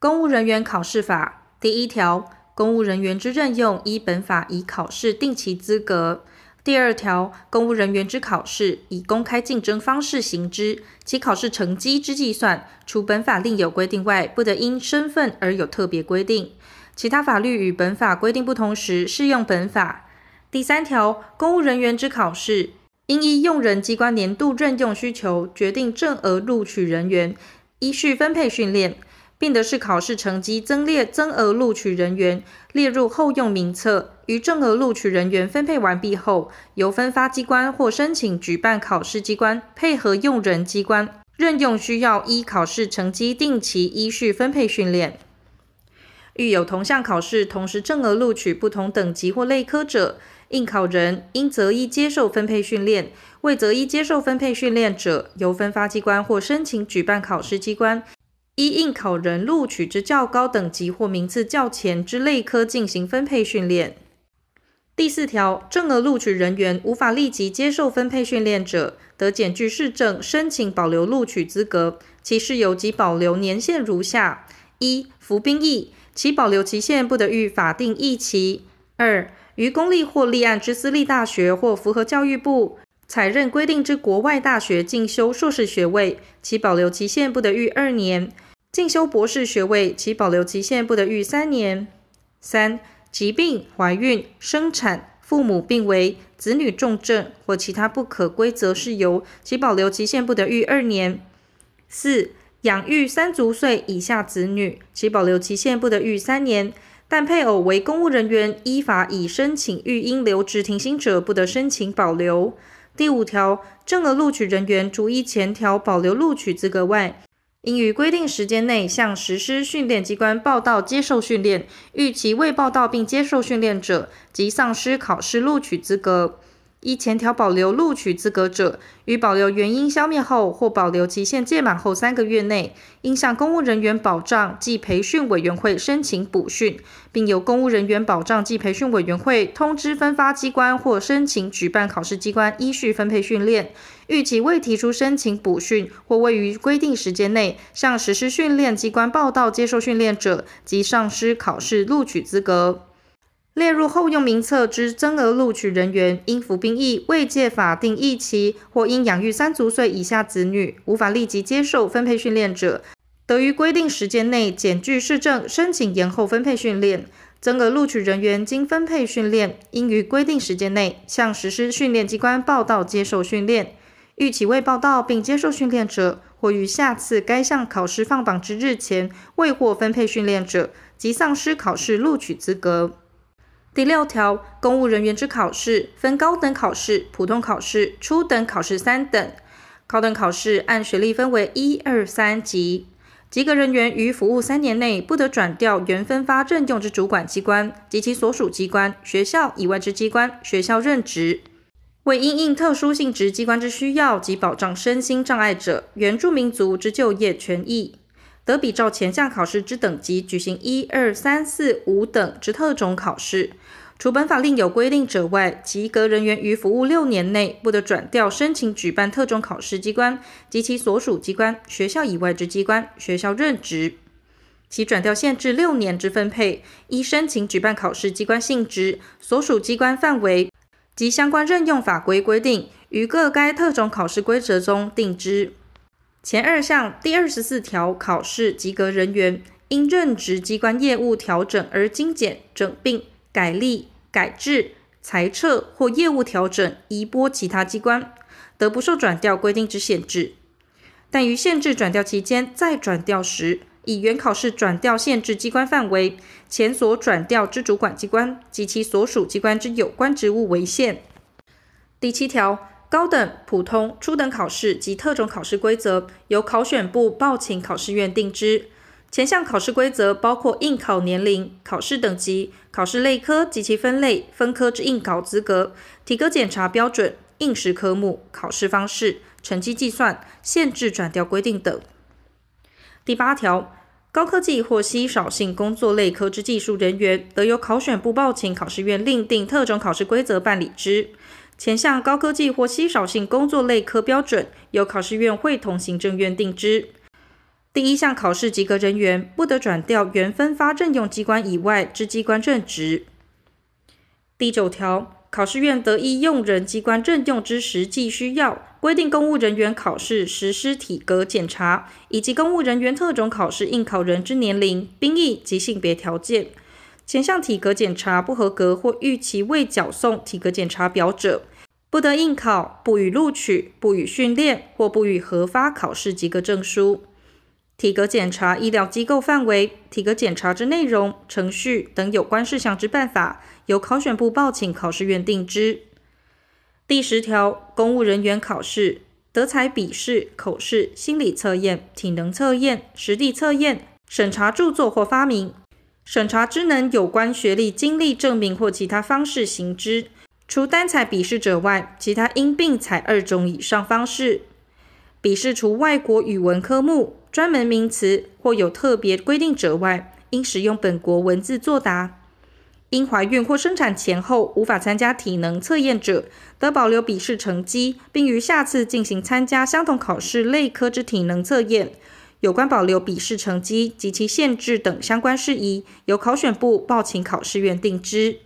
公务人员考试法第一条，公务人员之任用依本法以考试定其资格。第二条，公务人员之考试以公开竞争方式行之，其考试成绩之计算，除本法另有规定外，不得因身份而有特别规定。其他法律与本法规定不同时，适用本法。第三条，公务人员之考试，应依用人机关年度任用需求，决定正额录取人员，依序分配训练，并得视考试成绩增列增额录取人员，列入后用名册。于正额录取人员分配完毕后，由分发机关或申请举办考试机关配合用人机关任用需要，依考试成绩定期依序分配训练。遇有同项考试同时正额录取不同等级或类科者，应考人应择一接受分配训练，未择一接受分配训练者，由分发机关或申请举办考试机关依应考人录取之较高等级或名次较前之类科进行分配训练。第四条，正额录取人员无法立即接受分配训练者，得检具释证申请保留录取资格，其事由及保留年限如下：一、服兵役，其保留期限不得逾法定役期；二、于公立或立案之私立大学或符合教育部采认规定之国外大学进修硕士学位，其保留期限不得逾2年；进修博士学位，其保留期限不得逾3年。三、疾病、怀孕、生产、父母病危、子女重症或其他不可归责事由，其保留期限不得逾2年。四、养育3足岁以下子女，其保留期限不得逾3年，但配偶为公务人员，依法已申请育婴留职停薪者，不得申请保留。第五条，正额录取人员除依前条保留录取资格外，应于规定时间内向实施训练机关报到接受训练，逾期未报到并接受训练者，即丧失考试录取资格。依前条保留录取资格者，于保留原因消灭后或保留期限届满后3个月内，应向公务人员保障暨培训委员会申请补训，并由公务人员保障暨培训委员会通知分发机关或申请举办考试机关依序分配训练。逾期未提出申请补训或未于规定时间内向实施训练机关报到接受训练者，即丧失考试录取资格。列入后用名册之增额录取人员，因服兵役未届法定役期或因养育3足岁以下子女无法立即接受分配训练者，得于规定时间内检具释证申请延后分配训练。增额录取人员经分配训练，应于规定时间内向实施训练机关报到接受训练。逾期未报到并接受训练者，或于下次该项考试放榜之日前未获分配训练者，即丧失考试录取资格。第六条，公务人员之考试分高等考试、普通考试、初等考试3等。高等考试按学历分为1、2、3级。及格人员于服务3年内，不得转调原分发任用之主管机关及其所属机关、学校以外之机关、学校任职。为因应特殊性质机关之需要及保障身心障碍者、原住民族之就业权益，得比照前项考试之等级举行1、2、3、4、5等之特种考试，除本法另有规定者外，及格人员于服务6年内，不得转调申请举办特种考试机关及其所属机关、学校以外之机关、学校任职。其转调限制6年之分配，依申请举办考试机关性质、所属机关范围及相关任用法规规定，于各该特种考试规则中定之。前二项第24条考试及格人员，因任职机关业务调整而精简、整并、改例、改制、裁撤或业务调整移拨其他机关，得不受转调规定之限制。但于限制转调期间再转调时，以原考试转调限制机关范围、前所转调之主管机关及其所属机关之有关职务为限。第7条。高等、普通、初等考试及特种考试规则，由考选部报请考试院定之。前项考试规则包括应考年龄、考试等级、考试类科及其分类、分科之应考资格、体格检查标准、应试科目、考试方式、成绩计算、限制转调规定等。第8条。高科技或稀少性工作类科之技术人员，得由考选部报请考试院另定特种考试规则办理之。前项高科技或稀少性工作类科标准，由考试院会同行政院定之。第一项考试及格人员不得转调原分发任用机关以外之机关任职。第九条，考试院得依用人机关任用之实际需要，规定公务人员考试实施体格检查，以及公务人员特种考试应考人之年龄、兵役及性别条件。前项体格检查不合格或逾期未缴送体格检查表者，不得应考，不予录取，不予训练或不予核发考试及格证书。体格检查医疗机构范围、体格检查之内容、程序等有关事项之办法，由考选部报请考试院定之。第十条，公务人员考试德才笔试、口试、心理测验、体能测验、实地测验、审查著作或发明、审查之能有关学历、经历证明或其他方式行之，除单采笔试者外，其他应并采2种以上方式。笔试除外国语文科目、专门名词或有特别规定者外，应使用本国文字作答。因怀孕或生产前后无法参加体能测验者，得保留笔试成绩，并于下次进行参加相同考试类科之体能测验。有关保留笔试成绩及其限制等相关事宜，由考选部报请考试院定之。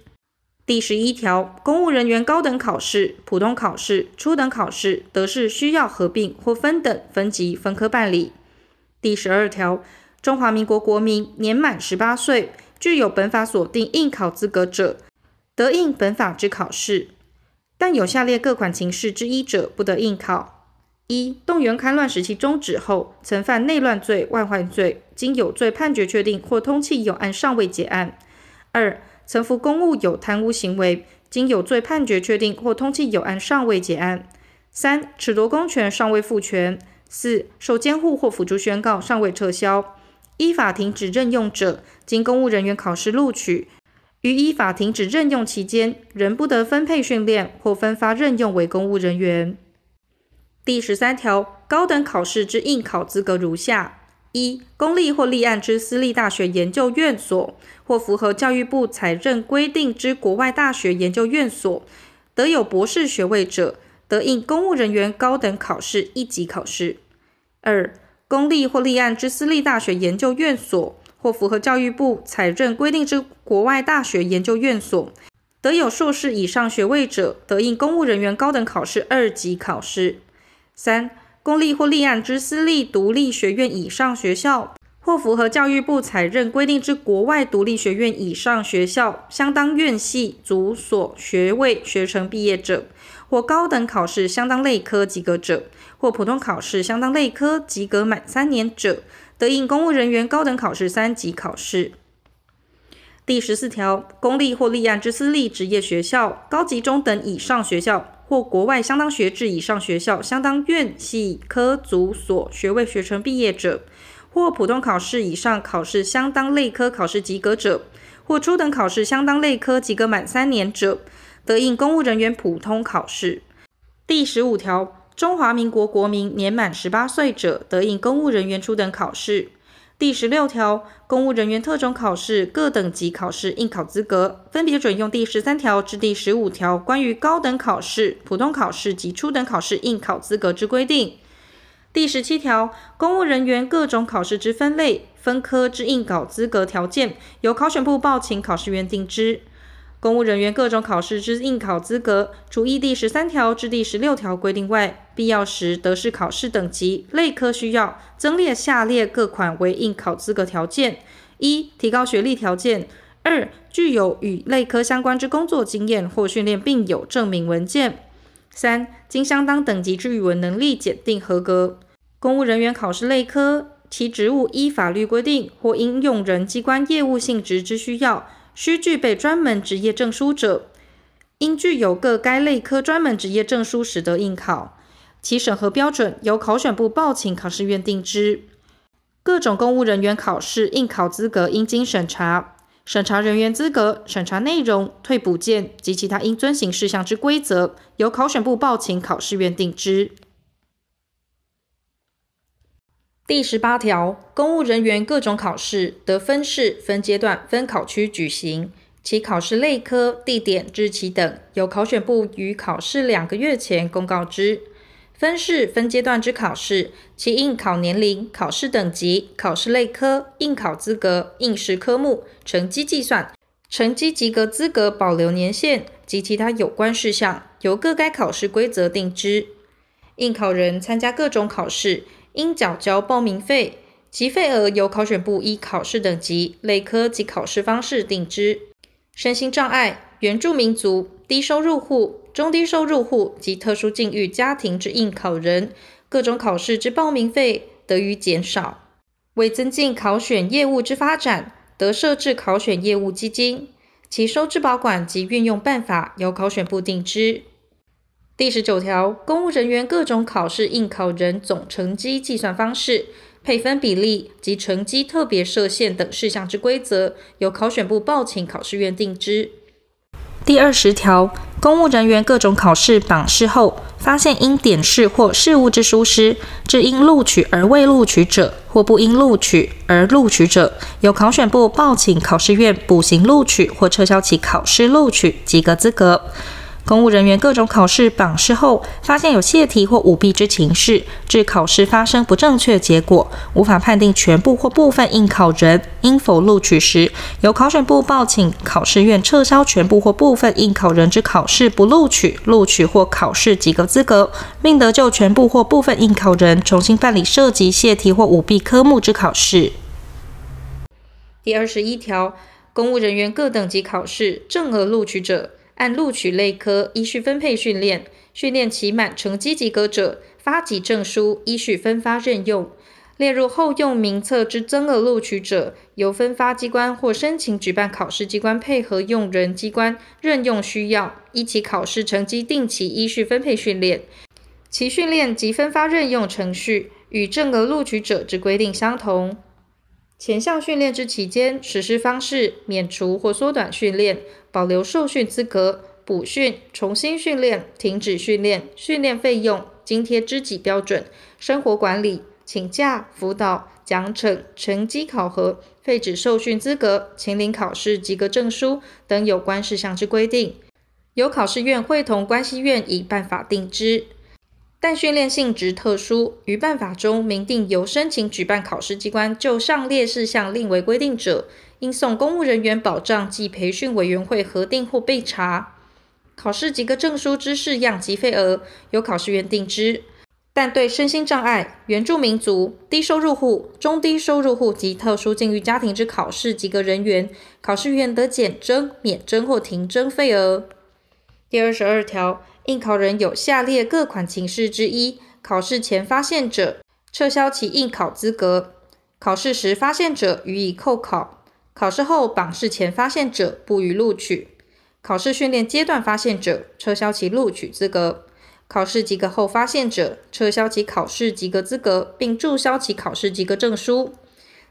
第11条，公务人员高等考试、普通考试、初等考试得是需要合并或分等、分级、分科办理。第12条，中华民国国民年满18岁，具有本法所定应考资格者，得应本法之考试，但有下列各款情事之一者，不得应考：1、动员戡乱时期终止后，曾犯内乱罪、外患罪，经有罪判决确定或通缉有案尚未结案； 2、曾服公务有贪污行为，经有罪判决确定或通缉有案尚未结案； 3、褫夺公权尚未复权； 4. 受监护或辅助宣告尚未撤销，依法停止任用者，经公务人员考试录取，于依法停止任用期间，仍不得分配训练或分发任用为公务人员。第13条，高等考试之应考资格如下： 1. 公立或立案之私立大学研究院所，或符合教育部采认规定之国外大学研究院所，得有博士学位者，得应公务人员高等考试一级考试。 2. 公立或立案之私立大学研究院所，或符合教育部采认规定之国外大学研究院所，得有硕士以上学位者，得应公务人员高等考试二级考试。 3. 公立或立案之私立独立学院以上学校，或符合教育部采认规定之国外独立学院以上学校相当院系、组所、学位、学程毕业者，或高等考试相当类科及格者，或普通考试相当类科及格满3年者，得应公务人员高等考试3级考试。第14条，公立或立案之私立职业学校、高级中等以上学校，或国外相当学制以上学校相当院系、科、组所、学位、学程毕业者，或普通考试以上考试相当类科考试及格者，或初等考试相当类科及格满3年者，得应公务人员普通考试。第15条，中华民国国民年满18岁者，得应公务人员初等考试。第16条，公务人员特种考试各等级考试应考资格，分别准用第13条至第15条关于高等考试、普通考试及初等考试应考资格之规定。第17条，公务人员各种考试之分类、分科之应考资格条件，由考选部报请考试院定之。公务人员各种考试之应考资格，除依第13条至第16条规定外，必要时得视考试等级、类科需要，增列下列各款为应考资格条件： 1. 提高学历条件； 2. 具有与类科相关之工作经验或训练并有证明文件； 3. 经相当等级之语文能力检定合格。公务人员考试类科，其职务依法律规定或因用人机关业务性质之需要，需具备专门职业证书者，应具有各该类科专门职业证书使得应考，其审核标准由考选部报请考试院定之。各种公务人员考试应考资格应经审查，审查人员资格、审查内容、退补件及其他应遵行事项之规则，由考选部报请考试院定之。第18条，公务人员各种考试得分市、分阶段、分考区举行，其考试类科、地点、日期等，由考选部于考试2个月前公告之。分是分阶段之考试，其应考年龄、考试等级、考试类科、应考资格、应试科目、成绩计算、成绩及格资格保留年限及其他有关事项，由各该考试规则定之。应考人参加各种考试，应缴交报名费，其费额由考选部依考试等级、类科及考试方式定之。身心障碍、原住民族、低收入户、中低收入户及特殊境遇家庭之应考人，各种考试之报名费得予减少。为增进考选业务之发展，得设置考选业务基金，其收支保管及运用办法由考选部定之。第19条，公务人员各种考试应考人总成绩计算方式、配分比例及成绩特别设限等事项之规则，由考选部报请考试院定之。第20条，公务人员各种考试榜试后，发现因点试或事务之疏失，致因录取而未录取者，或不因录取而录取者，由考选部报请考试院补行录取或撤销其考试录取及格资格。公务人员各种考试榜试后，发现有泄题或舞弊之情事，致考试发生不正确结果，无法判定全部或部分应考人应否录取时，由考选部报请考试院撤销全部或部分应考人之考试不录取、录取或考试及格资格，并得就全部或部分应考人重新办理涉及泄题或舞弊科目之考试。第21条，公务人员各等级考试正额录取者，按录取类科依序分配训练，训练期满成绩及格者，发给证书依序分发任用。列入后用名册之增额录取者，由分发机关或申请举办考试机关配合用人机关任用需要，依其考试成绩定期依序分配训练。其训练及分发任用程序与正额录取者之规定相同。前项训练之期间，实施方式免除或缩短训练、保留受训资格、补训、重新训练、停止训练、训练费用、津贴支给标准、生活管理、请假、辅导、奖惩、成绩考核、废止受训资格、请领考试及格证书等有关事项之规定，由考试院会同关系院以办法定之。但训练性质特殊，于办法中明定由申请举办考试机关就上列事项另为规定者，应送公务人员保障及培训委员会核定或备查。考试及格证书之式样及费额，由考试院定之。但对身心障碍、原住民族、低收入户、中低收入户及特殊境遇家庭之考试及格人员，考试院得减征、免征或停征费额。第22条，应考人有下列各款情事之一，考试前发现者，撤销其应考资格；考试时发现者，予以扣考；考试后榜试前发现者，不予录取；考试训练阶段发现者，撤销其录取资格；考试及格后发现者，撤销其考试及格资格，并注销其考试及格证书。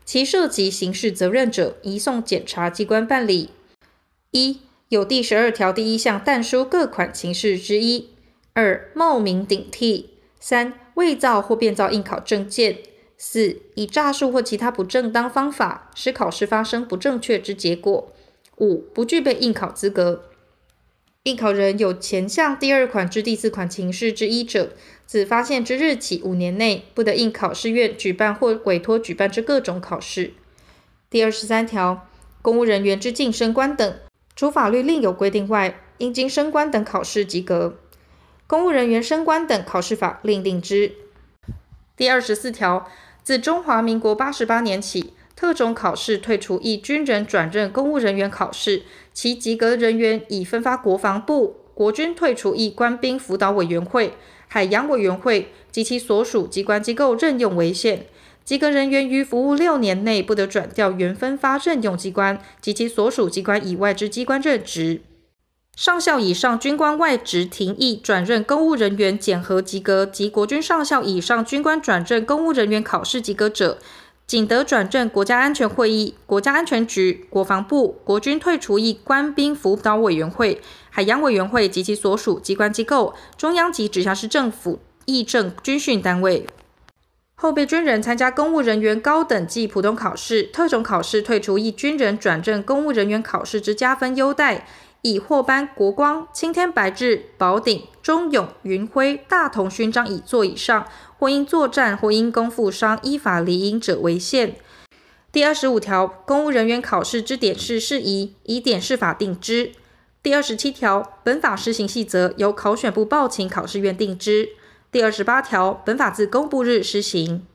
其涉及刑事责任者，移送检察机关办理。1、有第12条第一项但书各款情事之一； 2. 冒名顶替； 3. 伪造或变造应考证件； 4. 以诈术或其他不正当方法使考试发生不正确之结果； 5. 不具备应考资格。应考人有前项第二款至第四款情事之一者，自发现之日起5年内，不得应考试院举办或委托举办之各种考试。第23条，公务人员之晋升官等，除法律另有规定外，应经升官等考试及格。公务人员升官等考试法另定之。第24条，自中华民国88年起，特种考试退除役军人转任公务人员考试，其及格人员已分发国防部、国军退除役官兵辅导委员会、海洋委员会及其所属机关机构任用为限。及格人员于服务6年内，不得转调原分发任用机关及其所属机关以外之机关任职。上校以上军官外职停役转任公务人员检核及格及国军上校以上军官转任公务人员考试及格者，仅得转任国家安全会议、国家安全局、国防部、国军退除役官兵辅导委员会、海洋委员会及其所属机关机构、中央及直辖市政府议政军训单位。后备军人参加公务人员高等级普通考试、特种考试退除役军人转任公务人员考试之加分优待，以获颁国光、青天白日、宝鼎、忠勇、云辉、大同勋章乙座以上，或因作战或因公负伤，依法离营者为限。第25条，公务人员考试之点试事宜，以点试法定之。第27条，本法施行细则由考选部报请考试院定之。第28条，本法自公布日施行。